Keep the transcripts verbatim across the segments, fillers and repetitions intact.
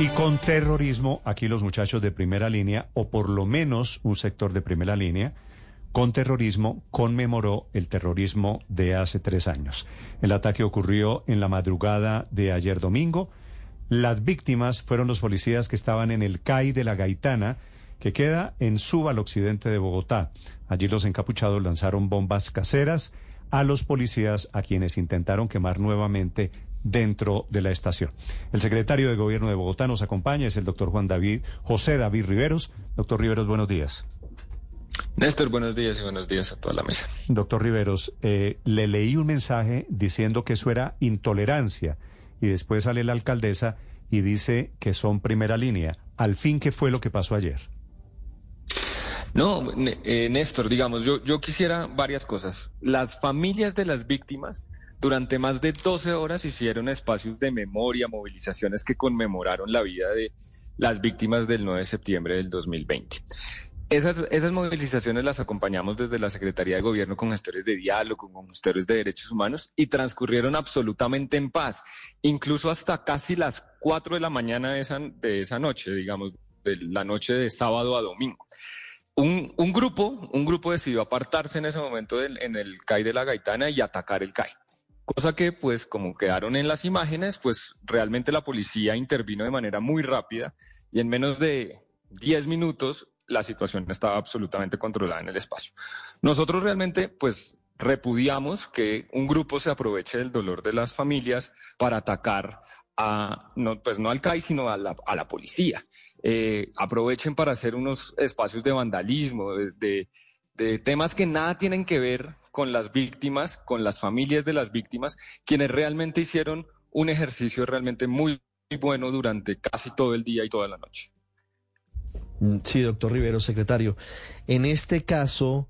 Y con terrorismo, aquí los muchachos de primera línea, o por lo menos un sector de primera línea, con terrorismo conmemoró el terrorismo de hace tres años. El ataque ocurrió en la madrugada de ayer domingo. Las víctimas fueron los policías que estaban en el C A I de La Gaitana, que queda en Suba, al occidente de Bogotá. Allí los encapuchados lanzaron bombas caseras a los policías, a quienes intentaron quemar nuevamente dentro de la estación. El secretario de Gobierno de Bogotá nos acompaña, es el doctor Juan David, José David Riveros. Doctor Riveros, buenos días. Néstor, buenos días y buenos días a toda la mesa. Doctor Riveros, eh, le leí un mensaje diciendo que eso era intolerancia y después sale la alcaldesa y dice que son primera línea. Al fin, ¿qué fue lo que pasó ayer? No, eh, Néstor, digamos, yo, yo quisiera varias cosas. Las familias de las víctimas durante más de doce horas hicieron espacios de memoria, movilizaciones que conmemoraron la vida de las víctimas del nueve de septiembre del dos mil veinte. Esas, esas movilizaciones las acompañamos desde la Secretaría de Gobierno con gestores de diálogo, con gestores de derechos humanos, y transcurrieron absolutamente en paz, incluso hasta casi las cuatro de la mañana de esa, de esa noche, digamos, de la noche de sábado a domingo. Un, un grupo un grupo decidió apartarse en ese momento del, en el C A I de La Gaitana y atacar el C A I, cosa que, pues, como quedaron en las imágenes, pues realmente la policía intervino de manera muy rápida y en menos de diez minutos la situación estaba absolutamente controlada en el espacio. Nosotros realmente, pues, repudiamos que un grupo se aproveche del dolor de las familias para atacar a, no, pues no al C A I, sino a la, a la policía. Eh, aprovechen para hacer unos espacios de vandalismo, de, de, de temas que nada tienen que ver con las víctimas, con las familias de las víctimas, quienes realmente hicieron un ejercicio realmente muy, muy bueno durante casi todo el día y toda la noche. Sí, doctor Riveros, secretario. En este caso,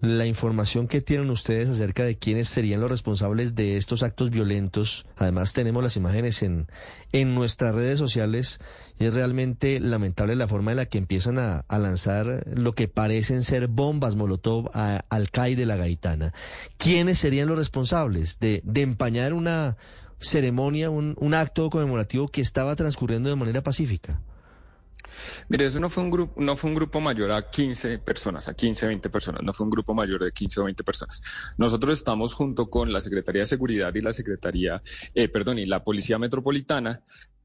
la información que tienen ustedes acerca de quiénes serían los responsables de estos actos violentos, además tenemos las imágenes en, en nuestras redes sociales, y es realmente lamentable la forma en la que empiezan a, a lanzar lo que parecen ser bombas molotov a, al C A I de La Gaitana. ¿Quiénes serían los responsables de, de empañar una ceremonia, un, un acto conmemorativo que estaba transcurriendo de manera pacífica? Mire, eso no fue un grupo, no fue un grupo mayor a quince personas, a quince, veinte personas, no fue un grupo mayor de quince o veinte personas. Nosotros estamos junto con la Secretaría de Seguridad y la Secretaría, eh, perdón, y la Policía Metropolitana,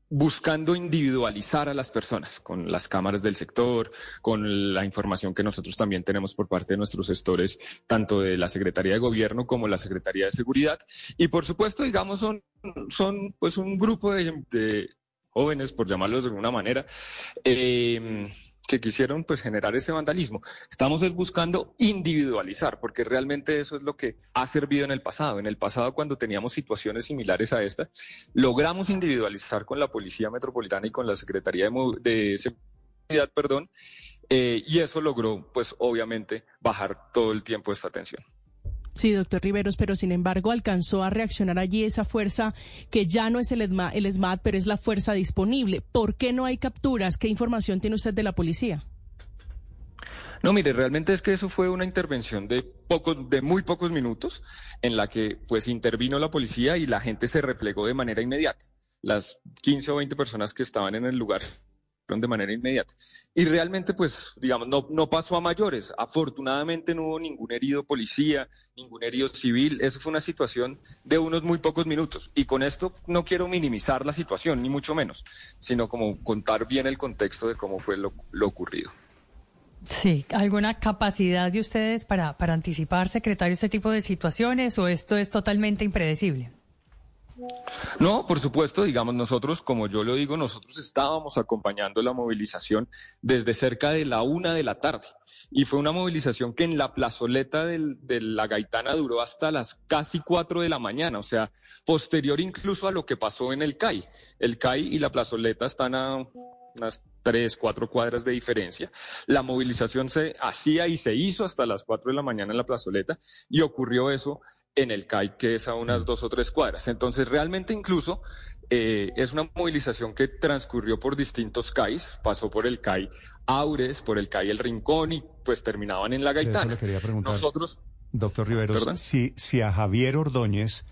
buscando individualizar a las personas con las cámaras del sector, con la información que nosotros también tenemos por parte de nuestros gestores, tanto de la Secretaría de Gobierno como la Secretaría de Seguridad. Y por supuesto, digamos, son, son pues un grupo de... de jóvenes, por llamarlos de alguna manera, eh, que quisieron, pues, generar ese vandalismo. Estamos buscando individualizar, porque realmente eso es lo que ha servido en el pasado. En el pasado, cuando teníamos situaciones similares a esta, logramos individualizar con la Policía Metropolitana y con la Secretaría de, Mo- de Seguridad, perdón, eh, y eso logró, pues, obviamente, bajar todo el tiempo esta tensión. Sí, doctor Riveros, pero sin embargo alcanzó a reaccionar allí esa fuerza que ya no es el ESMAD, el ESMAD, pero es la fuerza disponible. ¿Por qué no hay capturas? ¿Qué información tiene usted de la policía? No, mire, realmente es que eso fue una intervención de pocos, de muy pocos minutos, en la que, pues, intervino la policía y la gente se replegó de manera inmediata. Las quince o veinte personas que estaban en el lugar de manera inmediata. Y realmente, pues, digamos, no, no pasó a mayores. Afortunadamente no hubo ningún herido policía, ningún herido civil. Eso fue una situación de unos muy pocos minutos. Y con esto no quiero minimizar la situación, ni mucho menos, sino como contar bien el contexto de cómo fue lo, lo ocurrido. Sí, ¿alguna capacidad de ustedes para, para anticipar, secretario, este tipo de situaciones, o esto es totalmente impredecible? No, por supuesto, digamos, nosotros, como yo lo digo, nosotros estábamos acompañando la movilización desde cerca de la una de la tarde, y fue una movilización que en la plazoleta del, de La Gaitana duró hasta las casi cuatro de la mañana, o sea, posterior incluso a lo que pasó en el C A I. El C A I y la plazoleta están a unas tres, cuatro cuadras de diferencia. La movilización se hacía y se hizo hasta las cuatro de la mañana en la plazoleta, y ocurrió eso en el C A I, que es a unas dos o tres cuadras. Entonces, realmente incluso eh, es una movilización que transcurrió por distintos C A Is, pasó por el C A I Aures, por el C A I El Rincón, y pues terminaban en La Gaitana. Eso le quería preguntar. Nosotros, doctor Riveros, si, si a Javier Ordóñez,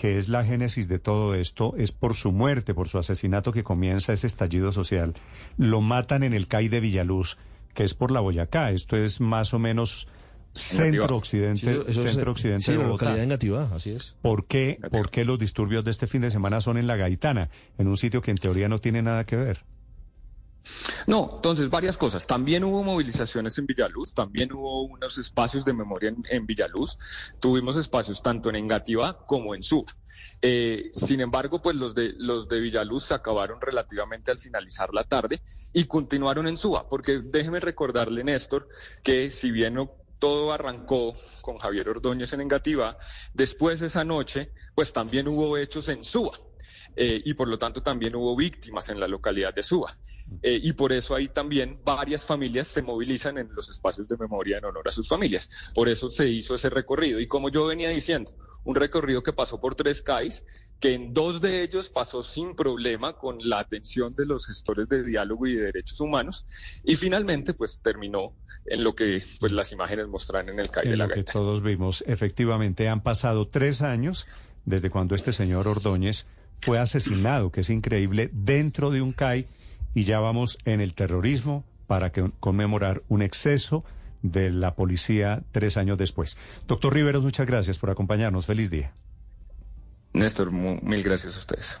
que es la génesis de todo esto, es por su muerte, por su asesinato que comienza ese estallido social. Lo matan en el C A I de Villaluz, que es por la Boyacá. Esto es más o menos centro-occidente sí, centro-occidente sí, de Bogotá. La localidad de Engativá, así es. ¿Por qué, ¿Por qué los disturbios de este fin de semana son en La Gaitana, en un sitio que en teoría no tiene nada que ver? No, entonces varias cosas. También hubo movilizaciones en Villaluz, también hubo unos espacios de memoria en, en Villaluz, tuvimos espacios tanto en Engativá como en Suba. Eh, sin embargo, pues los de los de Villaluz se acabaron relativamente al finalizar la tarde y continuaron en Suba, porque déjeme recordarle, Néstor, que si bien no todo arrancó con Javier Ordóñez en Engativá, después esa noche, pues también hubo hechos en Suba. Eh, y por lo tanto también hubo víctimas en la localidad de Suba. Eh, y por eso ahí también varias familias se movilizan en los espacios de memoria en honor a sus familias. Por eso se hizo ese recorrido. Y como yo venía diciendo, un recorrido que pasó por tres C A Is, que en dos de ellos pasó sin problema con la atención de los gestores de diálogo y de derechos humanos. Y finalmente pues terminó en lo que pues las imágenes mostraron en el C A I de La Gaitana. Que todos vimos, efectivamente han pasado tres años desde cuando este señor Ordóñez fue asesinado, que es increíble, dentro de un C A I, y ya vamos en el terrorismo para que, conmemorar un exceso de la policía tres años después. Doctor Riveros, muchas gracias por acompañarnos. Feliz día. Néstor, mil gracias a ustedes.